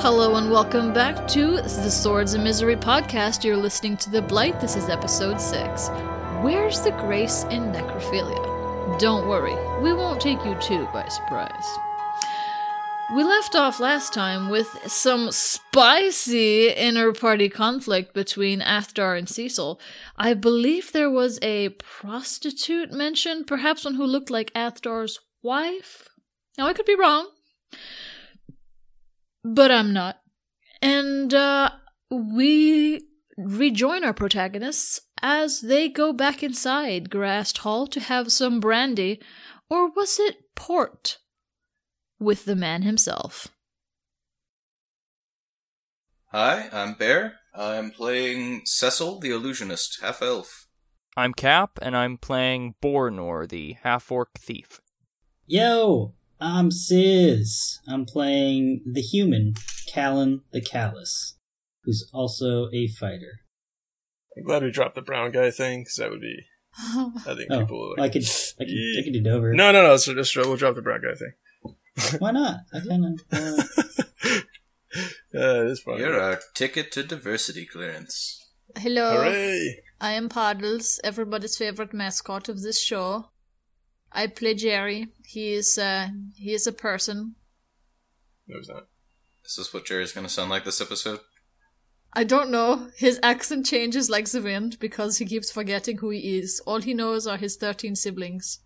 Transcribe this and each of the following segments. Hello and welcome back to the Swords and Misery podcast. You're listening to The Blight. This is episode 6. Where's the grace in necrophilia? Don't worry, we won't take you too by surprise. We left off last time with some spicy inter-party conflict between Athdar and Cecil. I believe there was a prostitute mentioned, perhaps one who looked like Athdar's wife? Now, I could be wrong. But I'm not. And we rejoin our protagonists as they go back inside Grast Hall to have some brandy, or was it port, with the man himself. Hi, I'm Bear. I'm playing Cecil the Illusionist, half-elf. I'm Cap, and I'm playing Bornor the half-orc thief. Yo! I'm Sizz. I'm playing the human, Callan the Callous, who's also a fighter. I'm glad we dropped the brown guy thing, because that would be... people... Like, I could take it over. No, so just we'll drop the brown guy thing. Why not? I kind of... It is fun. You're our ticket to diversity clearance. Hello. Hooray! I am Paddles, everybody's favorite mascot of this show. I play Jerry. He is a person. No, he's not. Is this what Jerry's going to sound like this episode? I don't know. His accent changes like the wind because he keeps forgetting who he is. All he knows are his 13 siblings.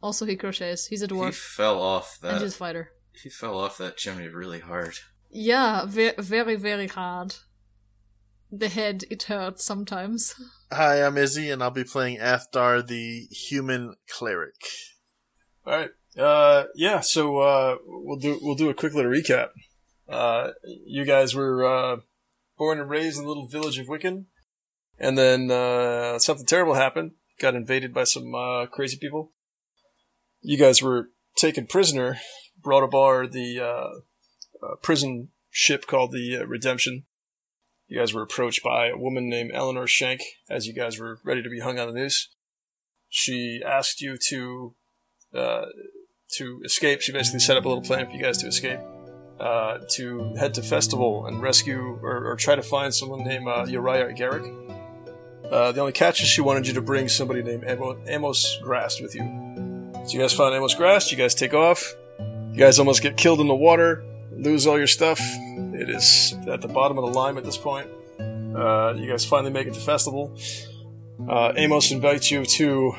Also, he crochets. He's a dwarf. He fell off that. And he's a fighter. He fell off that chimney really hard. Yeah, very, very hard. The head, it hurts sometimes. Hi, I'm Izzy, and I'll be playing Athdar, the human cleric. All right. So we'll do a quick little recap. You guys were born and raised in the little village of Wiccan, and then something terrible happened. Got invaded by some crazy people. You guys were taken prisoner, brought aboard the prison ship called the Redemption. You guys were approached by a woman named Eleanor Schenck as you guys were ready to be hung on the noose. She asked you to escape. She basically set up a little plan for you guys to escape, to head to Festival and rescue or try to find someone named Uriah Garrick. The only catch is she wanted you to bring somebody named Amos Grast with you. So you guys found Amos Grast. You guys take off. You guys almost get killed in the water. Lose all your stuff. It is at the bottom of the lime at this point. You guys finally make it to Festival. Amos invites you to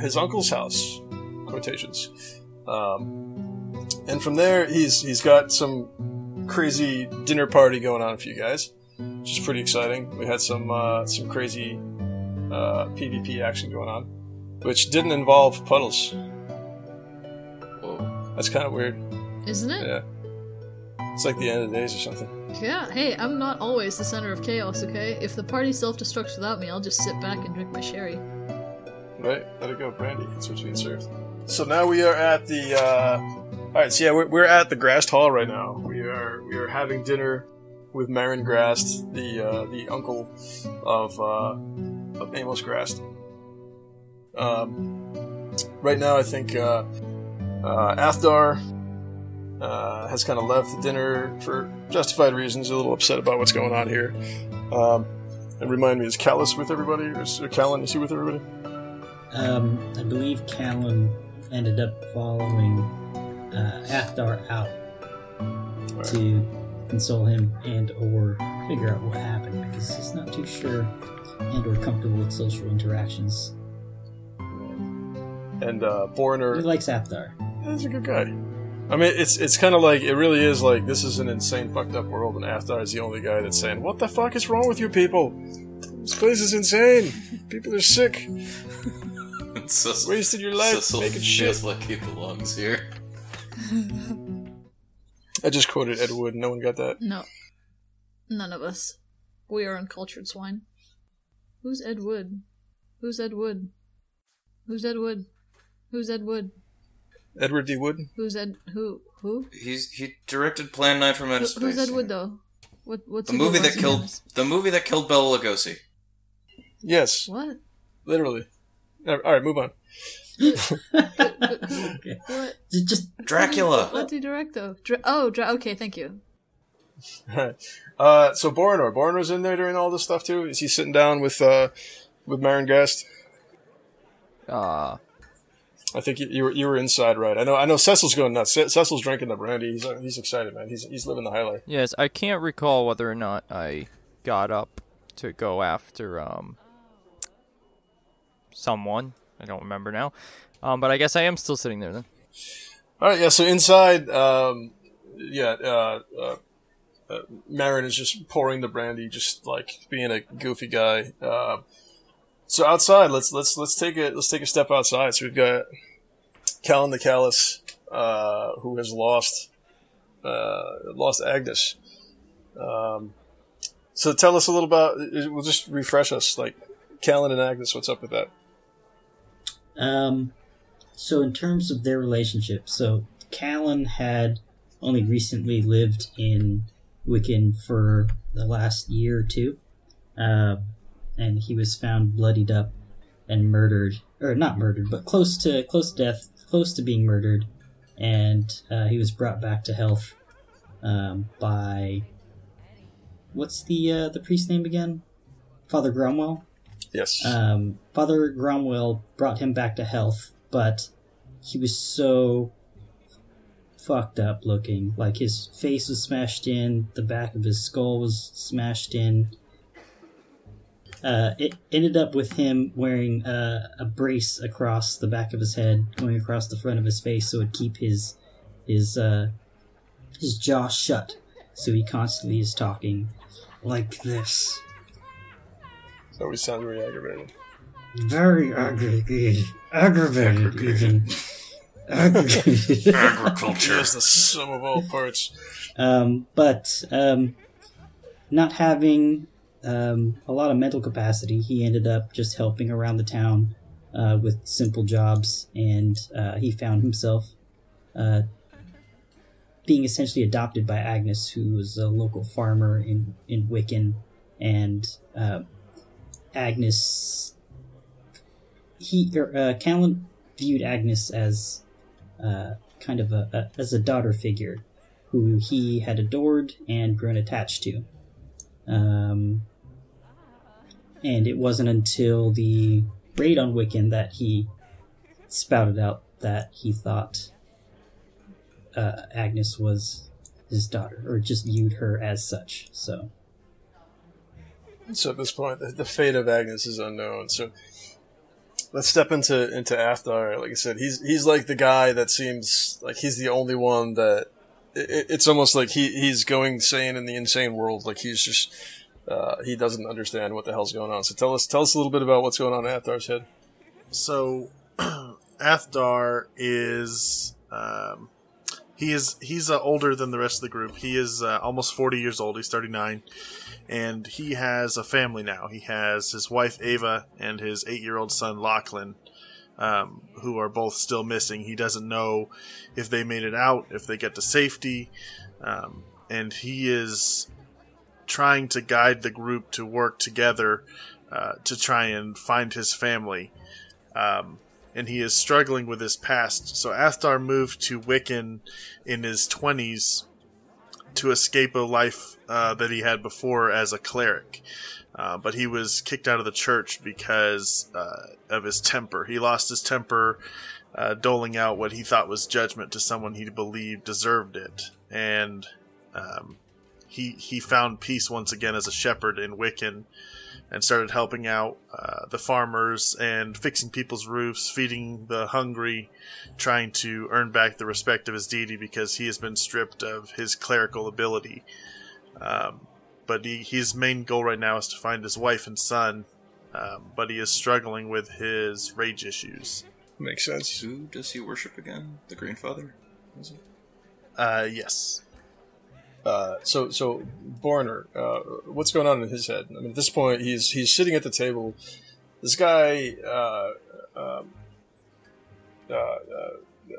his uncle's house, quotations. And from there, he's got some crazy dinner party going on for you guys, which is pretty exciting. We had some crazy PvP action going on, which didn't involve puddles. Whoa. That's kind of weird. Isn't it? Yeah. It's like the end of the days or something. Yeah, hey, I'm not always the center of chaos, okay? If the party self-destructs without me, I'll just sit back and drink my sherry. Right, let it go, brandy. That's what's being served. So now we are at the, Alright, so yeah, we're at the Grast Hall right now. We are having dinner with Marin Grast, the uncle of Amos Grast. Right now I think, Athdar... has kind of left the dinner for justified reasons, a little upset about what's going on here. And remind me, is Callous with everybody? Or Callan, is he with everybody? I believe Callan ended up following Athdar out to console him and or figure out what happened, because he's not too sure and or comfortable with social interactions. And Bornor... He likes Athdar. Yeah, he's a good guy. I mean, it's kind of like, it really is like, this is an insane fucked up world, and Athdar is the only guy that's saying, what the fuck is wrong with you people? This place is insane. People are sick. Cecil, wasted your life making shit. Feels like he belongs here. I just quoted Ed Wood. No one got that. No. None of us. We are uncultured swine. Who's Ed Wood? Who's Ed Wood? Who's Ed Wood? Who's Ed Wood? Edward D. Wood? Who's Ed? Who? He directed Plan 9 from Outer Space. Who's Ed Wood though? What's the movie that killed Bela Lugosi? Yes. What? Literally. All right, move on. Okay. What? Just Dracula. What's he direct though? Okay, thank you. All right. So Bornor. Bornor's in there during all this stuff too. Is he sitting down with Marin Grast? I think you were inside, right? I know. Cecil's going nuts. Cecil's drinking the brandy. He's excited, man. He's living the high life. Yes, I can't recall whether or not I got up to go after someone. I don't remember now. But I guess I am still sitting there then. All right, yeah, so inside, Marin is just pouring the brandy, just like being a goofy guy. So outside, let's take a step outside. So we've got Callan the Callous, who has lost Agnes. So tell us a little about, we'll just refresh us, like Callan and Agnes, what's up with that? So in terms of their relationship, so Callan had only recently lived in Wiccan for the last year or two, and he was found bloodied up and murdered, or not murdered, but close to being murdered, and he was brought back to health by what's the priest's name again? Father Cromwell. Yes. Father Cromwell brought him back to health, but he was so fucked up looking. Like, his face was smashed in, the back of his skull was smashed in. It ended up with him wearing a brace across the back of his head, going across the front of his face, so it'd keep his jaw shut. So he constantly is talking like this. That would sound very aggravating. Very aggravating. Aggravating. Agriculture is the sum of all parts. But not having a lot of mental capacity, he ended up just helping around the town with simple jobs, and he found himself being essentially adopted by Agnes, who was a local farmer in Wiccan, and... Callan viewed Agnes as kind of as a daughter figure who he had adored and grown attached to. And it wasn't until the raid on Wiccan that he spouted out that he thought Agnes was his daughter, or just viewed her as such, so... So at this point, the fate of Agnes is unknown. So let's step into Athdar. Like I said, he's like the guy that seems like he's the only one that it's almost like he's going sane in the insane world. Like he's just he doesn't understand what the hell's going on. So tell us a little bit about what's going on in Athdar's head. So Athdar is he's older than the rest of the group. He is almost 40 years old. He's 39. And he has a family now. He has his wife, Ava, and his 8-year-old son, Lachlan, who are both still missing. He doesn't know if they made it out, if they get to safety. And he is trying to guide the group to work together to try and find his family. And he is struggling with his past. So Athdar moved to Wiccan in his 20s. To escape a life that he had before as a cleric. But he was kicked out of the church because of his temper. He lost his temper doling out what he thought was judgment to someone he believed deserved it. And he found peace once again as a shepherd in Wiccan and started helping out the farmers and fixing people's roofs, feeding the hungry, trying to earn back the respect of his deity because he has been stripped of his clerical ability. But his main goal right now is to find his wife and son, but he is struggling with his rage issues. Makes sense. Who does he worship again? The Grandfather? Is it? Yes. So Bornor, what's going on in his head? I mean, at this point, he's sitting at the table. This guy,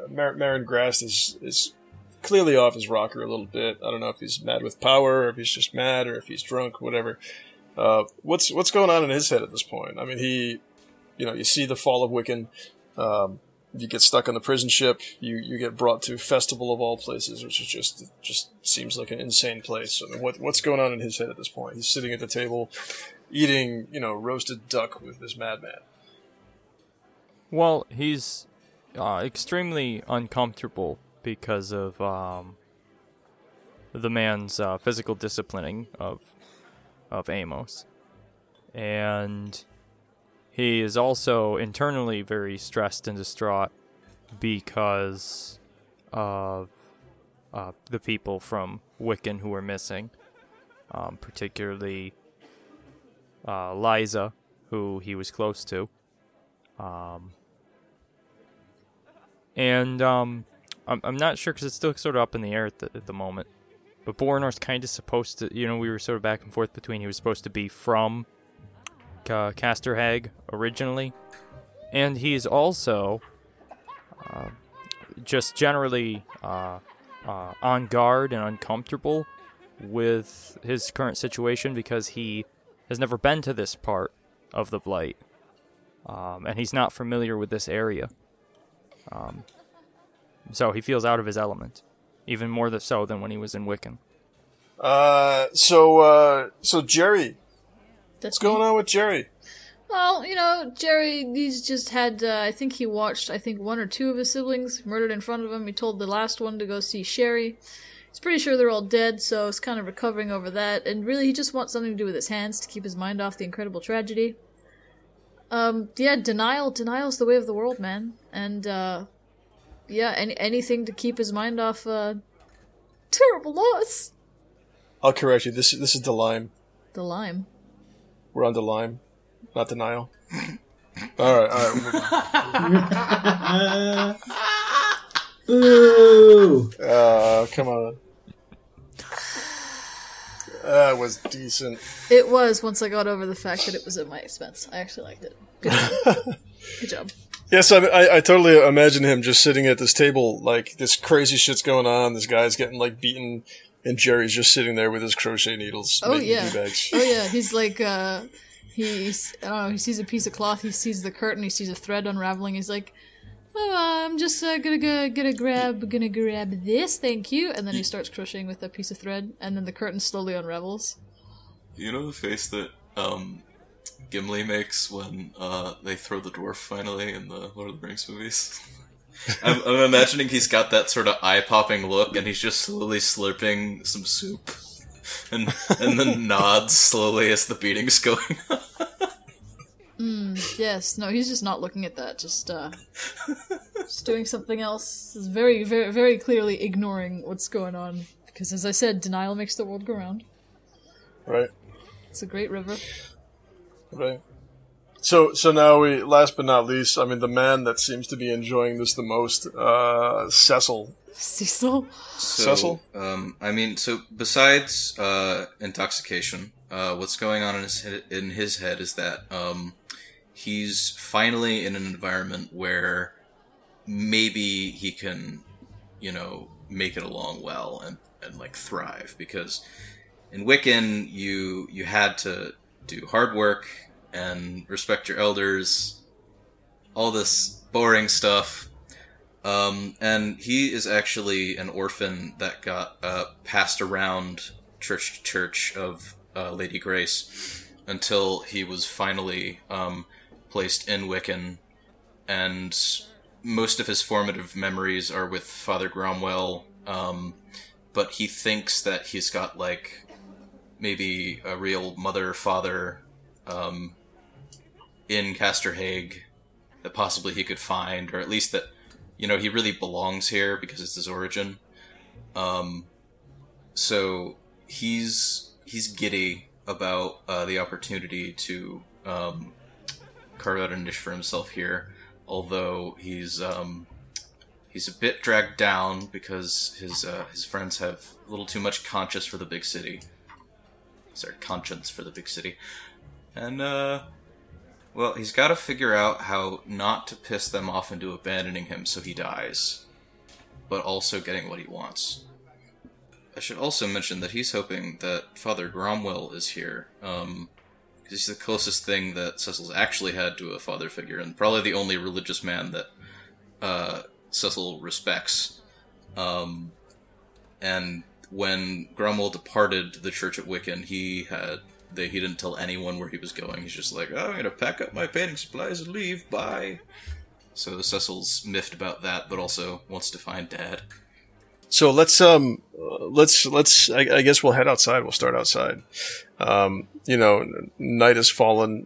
Marin Grast is clearly off his rocker a little bit. I don't know if he's mad with power, or if he's just mad, or if he's drunk, whatever. What's going on in his head at this point? I mean, he, you know, you see the fall of Wiccan. You get stuck on the prison ship. You get brought to Festival of all places, which is just seems like an insane place. I mean, what's going on in his head at this point? He's sitting at the table, eating, you know, roasted duck with this madman. Well, he's extremely uncomfortable because of the man's physical disciplining of Amos. And he is also internally very stressed and distraught because of the people from Wiccan who are missing, particularly Liza, who he was close to. I'm not sure because it's still sort of up in the air at the moment. But Bornor's kind of supposed to, you know, we were sort of back and forth between he was supposed to be from Castor Hage originally. And he's also just generally on guard and uncomfortable with his current situation because he has never been to this part of the Blight. And he's not familiar with this area. So he feels out of his element. Even more so than when he was in Wiccan. So Jerry. What's going on with Jerry? Well, you know, Jerry, he's just had, I think he watched one or two of his siblings murdered in front of him. He told the last one to go see Sherry. He's pretty sure they're all dead, so he's kind of recovering over that. And really, he just wants something to do with his hands to keep his mind off the incredible tragedy. Denial. Denial's the way of the world, man. And, yeah, anything to keep his mind off terrible loss. I'll correct you. This is the lime. The lime. We're on the lime, not denial. All right. Ooh. Come on. That was decent. It was, once I got over the fact that it was at my expense. I actually liked it. Good job. Yes, I totally imagine him just sitting at this table, like, this crazy shit's going on, this guy's getting, like, beaten, and Jerry's just sitting there with his crochet needles making do bags. Oh, yeah, he's like, he sees a piece of cloth, he sees the curtain, he sees a thread unraveling, he's like, I'm just gonna grab this, thank you, and then he starts crocheting with a piece of thread, and then the curtain slowly unravels. You know the face that, Gimli makes when they throw the dwarf finally in the Lord of the Rings movies. I'm imagining he's got that sort of eye-popping look, and he's just slowly slurping some soup, and then nods slowly as the beating's going on. Yes, no, he's just not looking at that. Just doing something else. He's very, very, very clearly ignoring what's going on, because as I said, denial makes the world go round. Right. It's a great river. Right. So now we, last but not least, I mean, the man that seems to be enjoying this the most, Cecil. Cecil? Cecil? So besides intoxication, what's going on in his head is that he's finally in an environment where maybe he can, you know, make it along well and like, thrive. Because in Wiccan, you had to do hard work and respect your elders, all this boring stuff. And he is actually an orphan that got passed around church to church of Lady Grace until he was finally placed in Wiccan. And most of his formative memories are with Father Cromwell, but he thinks that he's got, like, maybe a real mother, father, in Castor Hage that possibly he could find, or at least that, you know, he really belongs here because it's his origin. So he's giddy about the opportunity to carve out a niche for himself here, although he's a bit dragged down because his friends have a little too much conscience for the big city. And, well, he's got to figure out how not to piss them off into abandoning him so he dies, but also getting what he wants. I should also mention that he's hoping that Father Cromwell is here, He's the closest thing that Cecil's actually had to a father figure, and probably the only religious man that Cecil respects. And when Cromwell departed the church at Wiccan, he didn't tell anyone where he was going. He's just like, I'm going to pack up my painting supplies and leave, bye. So Cecil's miffed about that, but also wants to find Dad. So let's. I guess we'll head outside. We'll start outside. Night has fallen.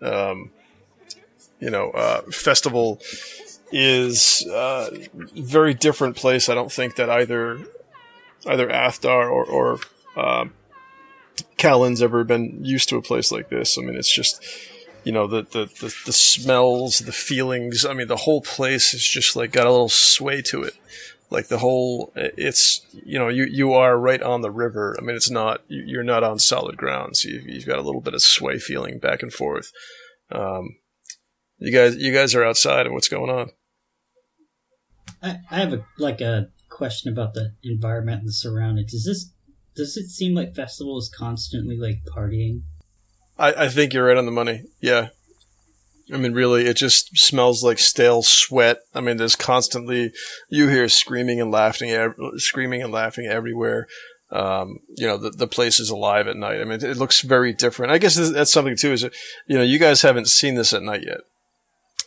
Festival is a very different place. I don't think that either Athdar or Callan's ever been used to a place like this. I mean, it's just, the smells, the feelings. I mean, the whole place is just like got a little sway to it. Like the whole, it's, you are right on the river. I mean, it's not, you're not on solid ground. So you've got a little bit of sway feeling back and forth. You guys are outside and what's going on? I have a question about the environment and the surroundings. Does it seem like Festival is constantly partying? I think you're right on the money. Yeah. I mean, really, it just smells like stale sweat. I mean, there's constantly, you hear screaming and laughing everywhere. The place is alive at night. I mean, it looks very different. I guess that's something too, is, you guys haven't seen this at night yet.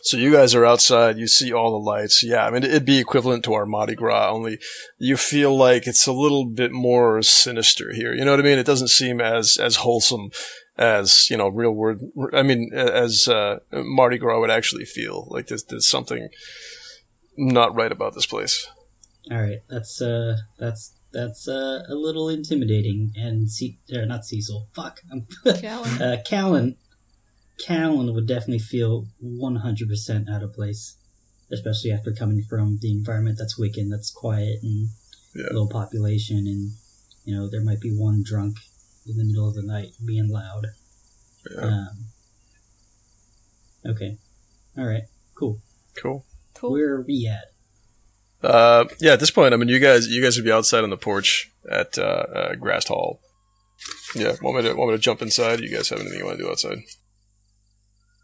So you guys are outside, you see all the lights. Yeah, I mean, it'd be equivalent to our Mardi Gras, only you feel like it's a little bit more sinister here. You know what I mean? It doesn't seem as wholesome as, Mardi Gras would actually feel. Like there's something not right about this place. All right, that's a little intimidating. And not Cecil. Fuck. Callan. Callan would definitely feel 100% out of place, especially after coming from the environment that's Wiccan, that's quiet and low population, and there might be one drunk in the middle of the night being loud. Yeah. Okay. All right. Cool. Where are we at? At this point, I mean, you guys would be outside on the porch at Grast Hall. Yeah. Want me to jump inside? You guys have anything you want to do outside?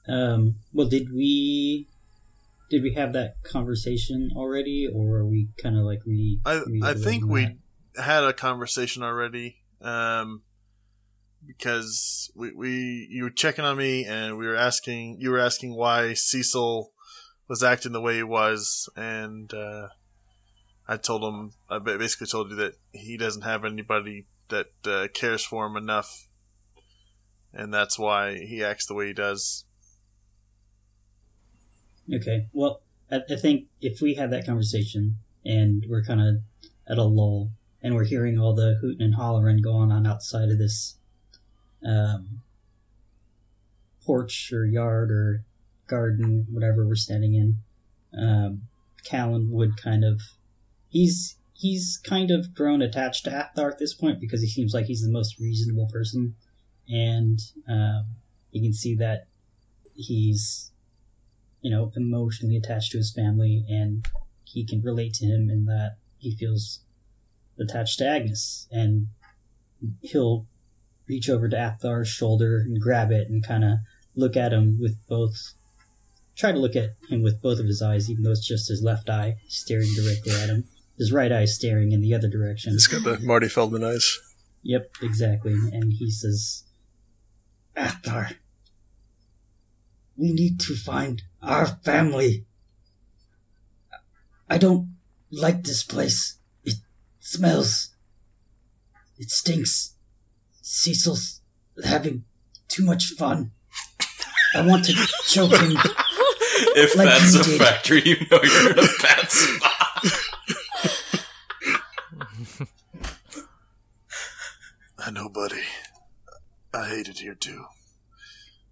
Well, did we have that conversation already, or are we kind of I think we had a conversation already, because you were checking on me and you were asking why Cecil was acting the way he was, and I basically told you that he doesn't have anybody that cares for him enough, and that's why he acts the way he does. Okay, well, I think if we had that conversation and we're kind of at a lull and we're hearing all the hooting and hollering going on outside of this porch or yard or garden, whatever we're standing in, Callan would kind of... He's kind of grown attached to Athdar at this point because he seems like he's the most reasonable person, and you can see that he's... emotionally attached to his family, and he can relate to him in that he feels attached to Agnes, and he'll reach over to Athar's shoulder and grab it and kind of try to look at him with both of his eyes, even though it's just his left eye staring directly at him, his right eye staring in the other direction. He's got the Marty Feldman eyes. Yep, exactly. And he says, Athdar, we need to find our family. I don't like this place. It smells. It stinks. Cecil's having too much fun. I want to choke him. If like that's a factory, you're in a bad spot. I know, buddy. I hate it here, too.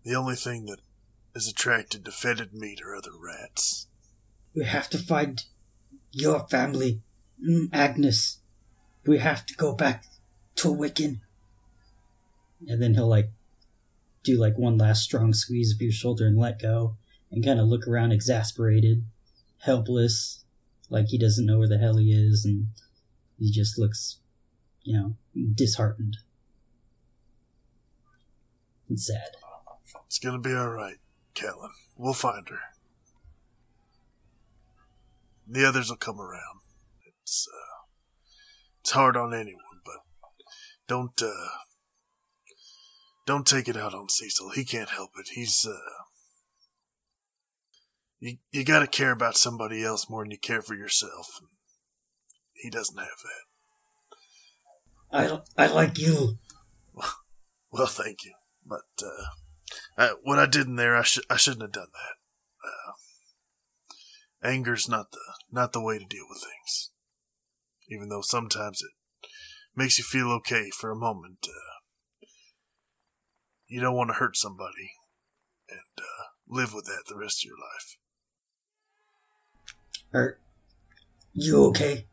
The only thing that is attracted to fetid meat or other rats. We have to find your family, Agnes. We have to go back to Wiccan. And then he'll do one last strong squeeze of your shoulder and let go, and kind of look around exasperated, helpless, like he doesn't know where the hell he is, and he just looks, disheartened and sad. It's gonna be alright, Callan. We'll find her. The others will come around. It's hard on anyone, but don't take it out on Cecil. He can't help it. You gotta care about somebody else more than you care for yourself. He doesn't have that. I like you. Well, thank you. But what I did in there, I shouldn't have done that. Anger's not the way to deal with things. Even though sometimes it makes you feel okay for a moment. You don't want to hurt somebody and live with that the rest of your life. Are you okay?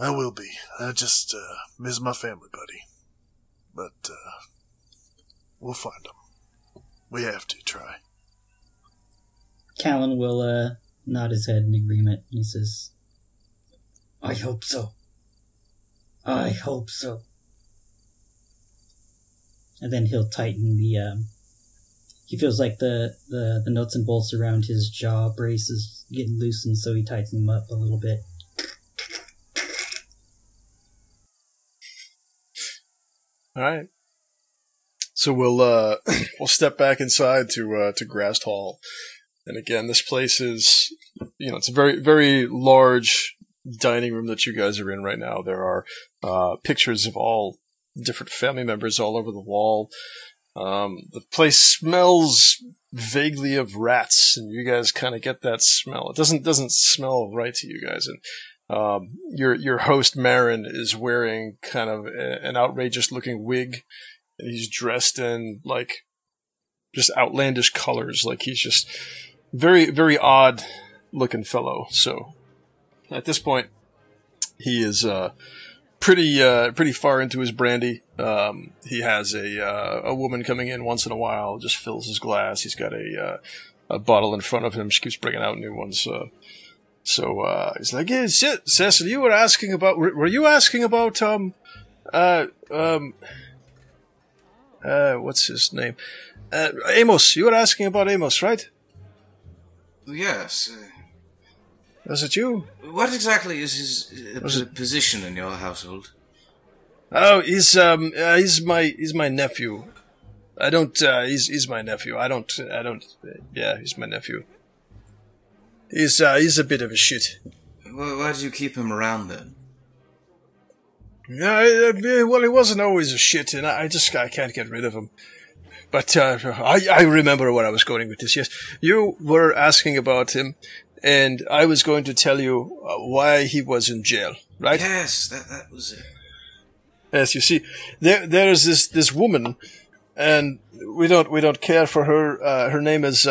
I will be. I just miss my family, buddy. But we'll find them. We have to try. Callan will nod his head in agreement. He says, I hope so. I hope so. And then he'll tighten the... he feels like the nuts and bolts around his jaw brace is getting loosened, so he tightens them up a little bit. All right, so we'll step back inside to Grast Hall, and again, this place is, it's a very, very large dining room that you guys are in right now. There are pictures of all different family members all over the wall. The place smells vaguely of rats, and you guys kind of get that smell. It doesn't smell right to you guys, and. Your host, Marin, is wearing kind of an outrageous-looking wig, and he's dressed in, just outlandish colors. He's just very, very odd-looking fellow. So, at this point, he is pretty far into his brandy. He has a woman coming in once in a while, just fills his glass. He's got a bottle in front of him. She keeps bringing out new ones, So he's like, "Hey, Cecil, you were asking about. Were you asking about what's his name? Amos. You were asking about Amos, right?" "Yes." "Was it you? What exactly is his position in your household?" "Oh, he's my nephew. I don't. He's my nephew. I don't. Yeah, he's my nephew. He's a bit of a shit." "Well, why do you keep him around then?" "Well, he wasn't always a shit, and I can't get rid of him. But I remember where I was going with this, yes. You were asking about him, and I was going to tell you why he was in jail, right?" "Yes, that was it." "Yes, you see, there is this woman, and we don't care for her. Her name is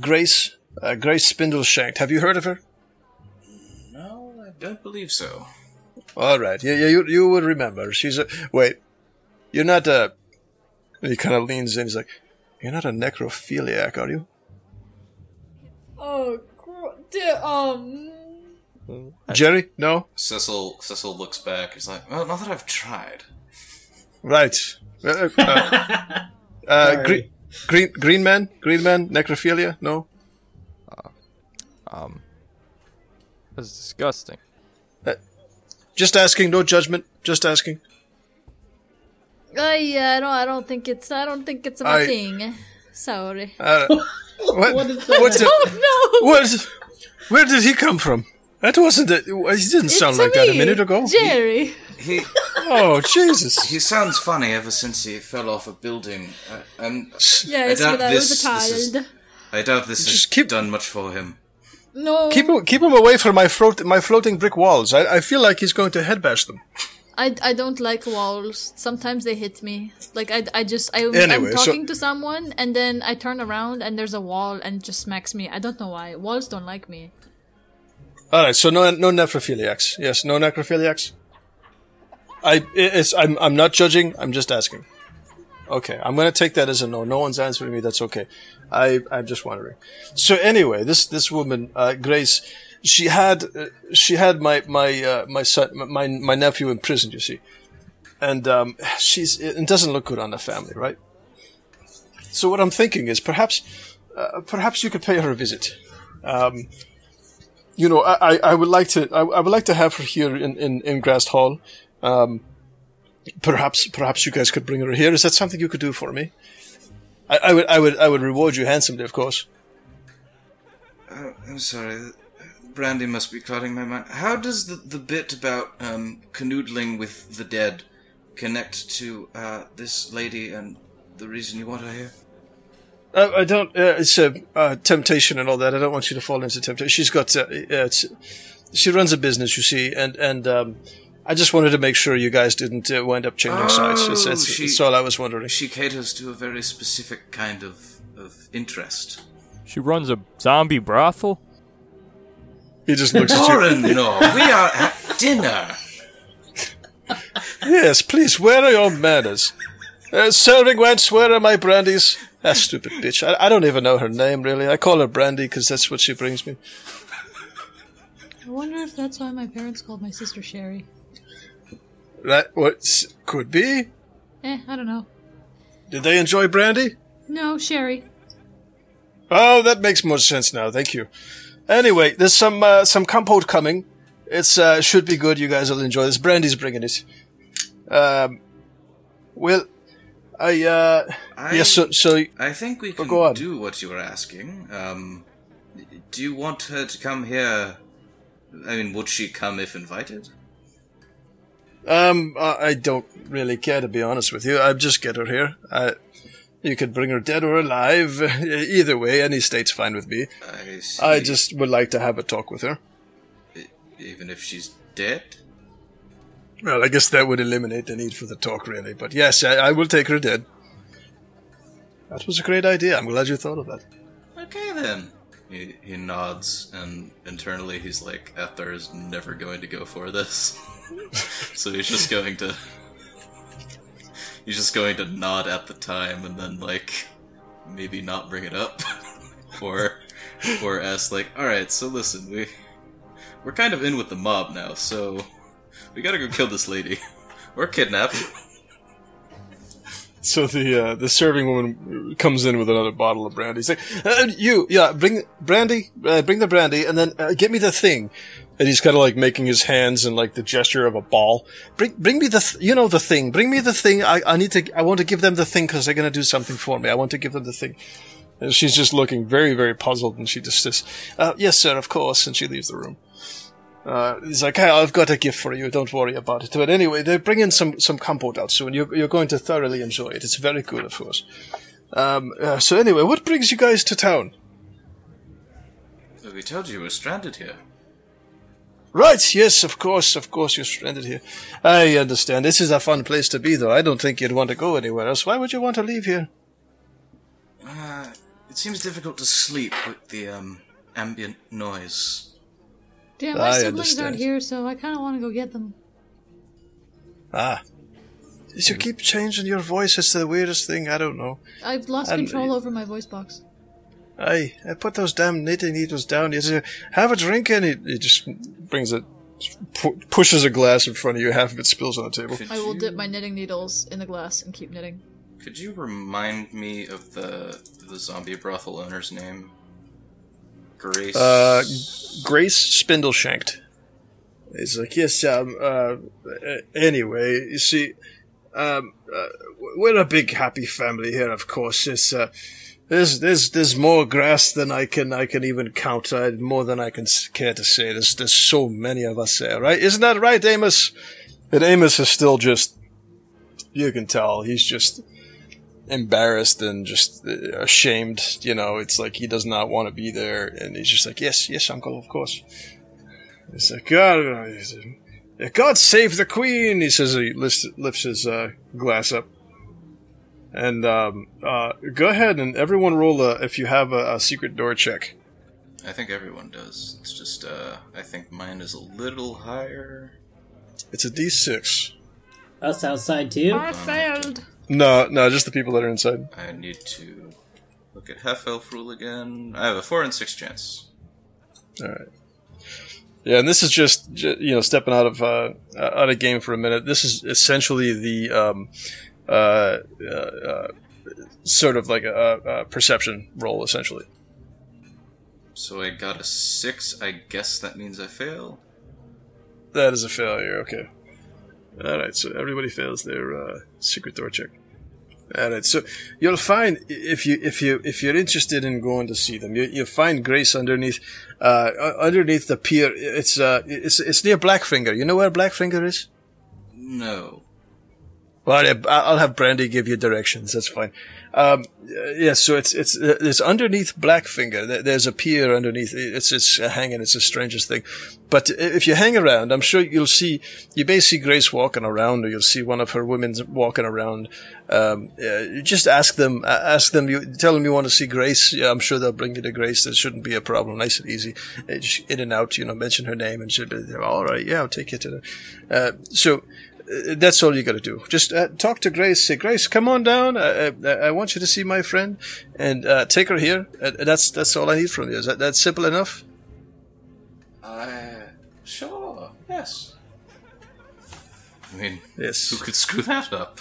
Grace. Grace Spindleshank. Have you heard of her?" "No, I don't believe so." "All right. Yeah, you would remember. She's a... Wait. You're not a..." He kind of leans in. He's like, "You're not a necrophiliac, are you?" "Oh, Jerry? No?" Cecil looks back. He's like, "Well, not that I've tried." "Right. Green man? Necrophilia? No?" "That's disgusting." Just asking, no judgment. Just asking." "Yeah, I don't think it's my thing. Sorry." What is that? Oh, no. What? Where did he come from? That wasn't it. He didn't sound like that a minute ago. Jerry. He oh, Jesus. He sounds funny ever since he fell off a building. I doubt this has done much for him. No. Keep him away from my floating brick walls. I feel like he's going to headbash them. I don't like walls. Sometimes they hit me. I'm talking to someone and then I turn around and there's a wall and it just smacks me. I don't know why. Walls don't like me. All right, so no necrophiliacs. Yes, no necrophiliacs. I'm not judging. I'm just asking. Okay, I'm going to take that as a no. No one's answering me. That's okay. I'm just wondering. So anyway, this woman, Grace, she had my nephew in prison. You see, And it doesn't look good on the family, right? So what I'm thinking is perhaps you could pay her a visit. I would like to have her here in Grast Hall. Perhaps you guys could bring her here. Is that something you could do for me? I would reward you handsomely, of course. I'm sorry. Brandy must be clouding my mind. How does the bit about canoodling with the dead connect to this lady and the reason you want her here? I don't... it's a temptation and all that. I don't want you to fall into temptation. She's got... she runs a business, you see, and I just wanted to make sure you guys didn't wind up changing sides. That's all I was wondering. She caters to a very specific kind of interest. She runs a zombie brothel? He just looks at you. No, we are at dinner. Yes, please, where are your manners? Serving wench, where are my brandies? That stupid bitch. I don't even know her name, really. I call her Brandy because that's what she brings me. I wonder if that's why my parents called my sister Sherry. That could be? I don't know. Did they enjoy Brandy? No, Sherry. Oh, that makes more sense now. Thank you. Anyway, there's some compote coming. It's should be good. You guys will enjoy this. Brandy's bringing it. I think we can do what you were asking. Do you want her to come here? I mean, would she come if invited? I don't really care, to be honest with you. I'd just get her here. You could bring her dead or alive. Either way, any state's fine with me. I see. I just would like to have a talk with her. Even if she's dead? Well, I guess that would eliminate the need for the talk, really. But yes, I will take her dead. That was a great idea. I'm glad you thought of that. Okay, then. He nods, and internally he's like, Athdar is never going to go for this. So he's just going to nod at the time and then, like, maybe not bring it up. or ask, like, alright, so listen, we're kind of in with the mob now, so we gotta go kill this lady. Or kidnap. So the serving woman comes in with another bottle of brandy. He's like, bring the brandy, and then get me the thing. And he's kind of like making his hands and like the gesture of a ball. Bring me the thing. Bring me the thing. I want to give them the thing because they're going to do something for me. I want to give them the thing. And she's just looking very, very puzzled, and she just says, yes, sir, of course, and she leaves the room. He's like, hey, I've got a gift for you, don't worry about it. But anyway, they bring in some compote out soon. You're going to thoroughly enjoy it. It's very good, of course. So anyway, what brings you guys to town? Well, we told you we're stranded here. Right, yes, of course you're stranded here. I understand. This is a fun place to be, though. I don't think you'd want to go anywhere else. Why would you want to leave here? It seems difficult to sleep with the ambient noise. Damn, my siblings aren't here, so I kind of want to go get them. You keep changing your voice. It's the weirdest thing. I don't know. I've lost control over my voice box. I put those damn knitting needles down. You say, have a drink, and he just pushes a glass in front of you. Half of it spills on the table. I will dip my knitting needles in the glass and keep knitting. Could you remind me of the zombie brothel owner's name? Grace. Grace Spindleshank. He's like, yes, anyway, you see, we're a big happy family here, of course. It's, there's more grass than I can even count. More than I can care to say. There's so many of us there, right? Isn't that right, Amos? And Amos is still just, you can tell, he's just embarrassed and just ashamed, you know. It's like he does not want to be there, and he's just like, yes, uncle, of course. It's like, God save the queen, he says. He lifts his glass up, and go ahead and everyone roll if you have a secret door check. I think everyone does. It's just I think mine is a little higher. It's a D6. Us outside too? I failed. No, just the people that are inside. I need to look at half-elf rule again. I have a 4 in 6 chance. All right. Yeah, and this is just, you know, stepping out of game for a minute. This is essentially the sort of like a perception roll, essentially. So I got a 6. I guess that means I fail. That is a failure. Okay. All right. So everybody fails their secret door check. All right. So you'll find if you're interested in going to see them, you'll find Grace underneath the pier. It's near Blackfinger. You know where Blackfinger is? No. Well, I'll have Brandy give you directions. That's fine. So it's underneath Blackfinger. There's a pier underneath. It's hanging. It's the strangest thing. But if you hang around, I'm sure you may see Grace walking around, or you'll see one of her women walking around. Just ask them, tell them you want to see Grace. Yeah, I'm sure they'll bring you to Grace. There shouldn't be a problem. Nice and easy. In and out, you know, mention her name and she'll be, all right, yeah, I'll take you to the, that's all you got to do. Just talk to Grace. Say, Grace, come on down. I want you to see my friend, and take her here. That's all I need from you. Is that simple enough? Sure. Yes. I mean, yes. Who could screw that up?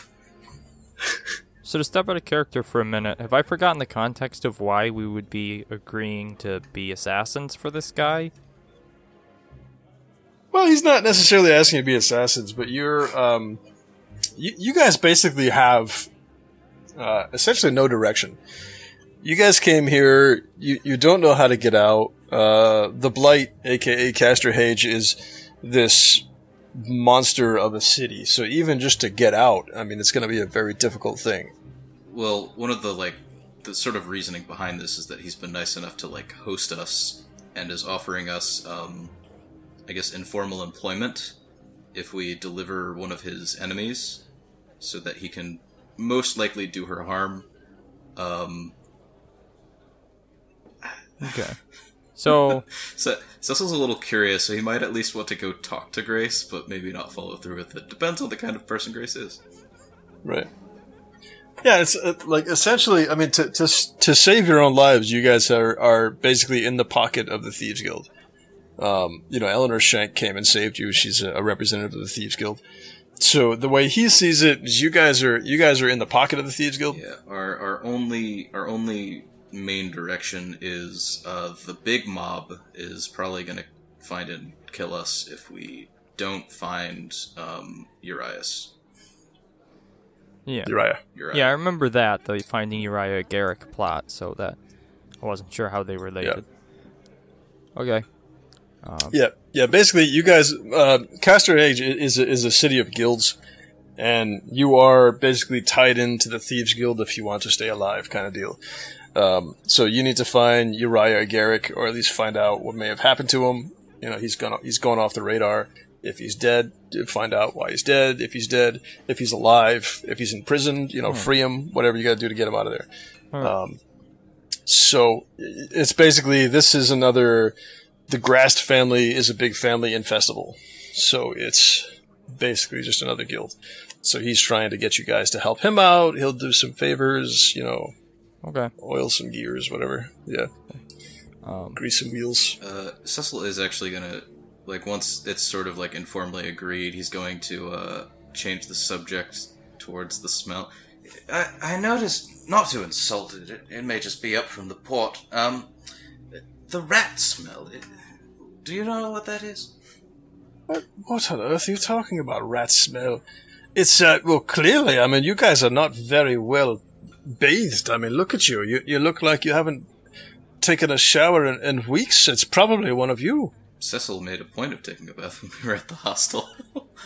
So to step out of character for a minute, have I forgotten the context of why we would be agreeing to be assassins for this guy? Well, he's not necessarily asking you to be assassins, but you're, you guys basically have, essentially no direction. You guys came here, you don't know how to get out. The Blight, aka Castor Hage, is this monster of a city. So even just to get out, I mean, it's going to be a very difficult thing. Well, one of the sort of reasoning behind this is that he's been nice enough to, like, host us and is offering us, I guess, informal employment if we deliver one of his enemies so that he can most likely do her harm. Okay. So Cecil's a little curious, so he might at least want to go talk to Grace, but maybe not follow through with it. Depends on the kind of person Grace is. Right. Yeah, it's like essentially, I mean, to save your own lives, you guys are basically in the pocket of the Thieves Guild. You know, Eleanor Schenck came and saved you. She's a representative of the Thieves Guild. So the way he sees it is you guys are in the pocket of the Thieves Guild. Yeah, our only main direction is the big mob is probably going to find and kill us if we don't find Urias. Yeah. Uriah. Yeah, I remember that, the finding Uriah Garrick plot, so that I wasn't sure how they related. Yeah. Okay. Yeah. Basically, you guys, Castor Hage is a city of guilds, and you are basically tied into the Thieves Guild if you want to stay alive, kind of deal. So you need to find Uriah Garrick, or at least find out what may have happened to him. You know, he's gone off the radar. If he's dead, find out why he's dead. If he's dead, if he's alive, if he's imprisoned, you know, free him. Whatever you got to do to get him out of there. So it's basically this is another. The Grast family is a big family in Festival, so it's basically just another guild. So he's trying to get you guys to help him out. He'll do some favors, you know. Okay. Oil some gears, whatever. Yeah. Grease some wheels. Cecil is actually going to, like, once it's sort of, like, informally agreed, he's going to change the subject towards the smell. I noticed, not to insult it, it may just be up from the port, the rat smell. Do you know what that is? What on earth are you talking about, rat smell? It's, well, clearly, I mean, you guys are not very well bathed. I mean, look at you. You look like you haven't taken a shower in weeks. It's probably one of you. Cecil made a point of taking a bath when we were at the hostel.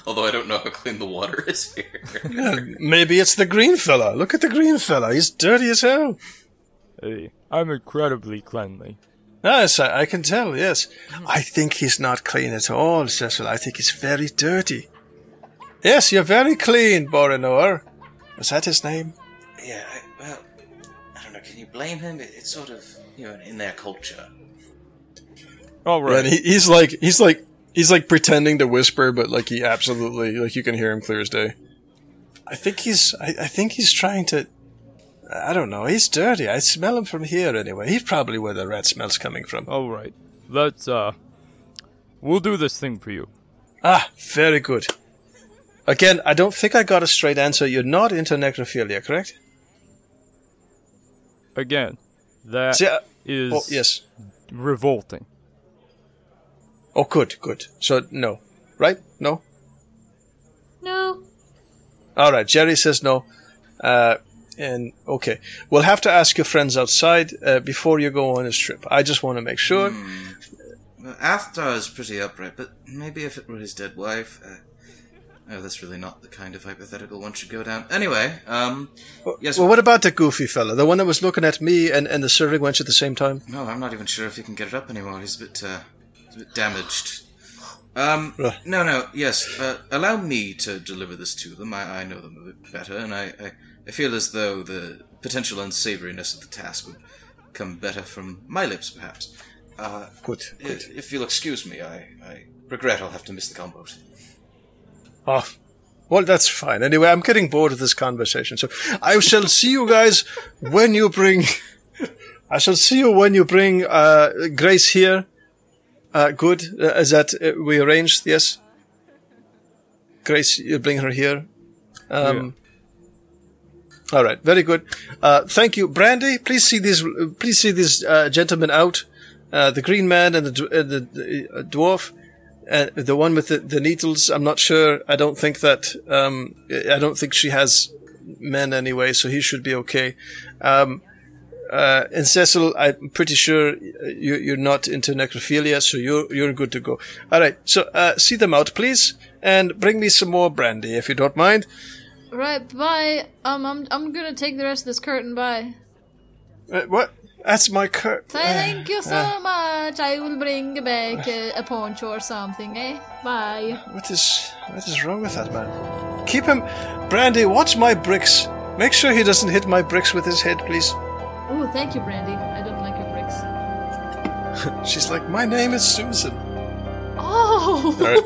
Although I don't know how clean the water is here. Yeah, maybe it's the green fella. Look at the green fella. He's dirty as hell. Hey, I'm incredibly cleanly. Yes, I can tell, yes. I think he's not clean at all, Cecil. I think he's very dirty. Yes, you're very clean, Bornor. Was that his name? Yeah, I don't know. Can you blame him? It's sort of, you know, in their culture. All right. Yeah, and he's like pretending to whisper, but like he absolutely, like you can hear him clear as day. I think he's trying to... I don't know. He's dirty. I smell him from here anyway. He's probably where the rat smell's coming from. All right. Let's We'll do this thing for you. Ah, very good. Again, I don't think I got a straight answer. You're not into necrophilia, correct? Again, that is yes. Revolting. Oh, good. So, no. Right? No? No. All right, Jerry says no. And okay, we'll have to ask your friends outside before you go on this trip. I just want to make sure. Athdar is pretty upright, but maybe if it were his dead wife... Oh, that's really not the kind of hypothetical one should go down. Anyway, yes... Well, what about the goofy fella? The one that was looking at me and the serving wench at the same time? No, I'm not even sure if he can get it up anymore. He's a bit damaged. Allow me to deliver this to them. I know them a bit better, and I feel as though the potential unsavoriness of the task would come better from my lips, perhaps. Good. If you'll excuse me, I regret I'll have to miss the gunboat. Oh, well, that's fine. Anyway, I'm getting bored of this conversation, so I shall see you guys when you bring... I shall see you when you bring Grace here. Good, as we arranged, yes? Grace, you bring her here. Yeah. All right, very good. Thank you. Brandy, please see these gentlemen out. The green man and the dwarf. The one with the needles, I'm not sure. I don't think she has men anyway, so he should be okay. And Cecil, I'm pretty sure you're not into necrophilia, so you're good to go. All right, so see them out, please, and bring me some more brandy, if you don't mind. Right, bye. I'm gonna take the rest of this curtain. Bye. What? That's my curtain. Thank you so much. I will bring back a poncho or something, eh? Bye. What is wrong with that man? Keep him... Brandy, watch my bricks. Make sure he doesn't hit my bricks with his head, please. Oh, thank you, Brandy. I don't like your bricks. She's like, my name is Susan. Oh!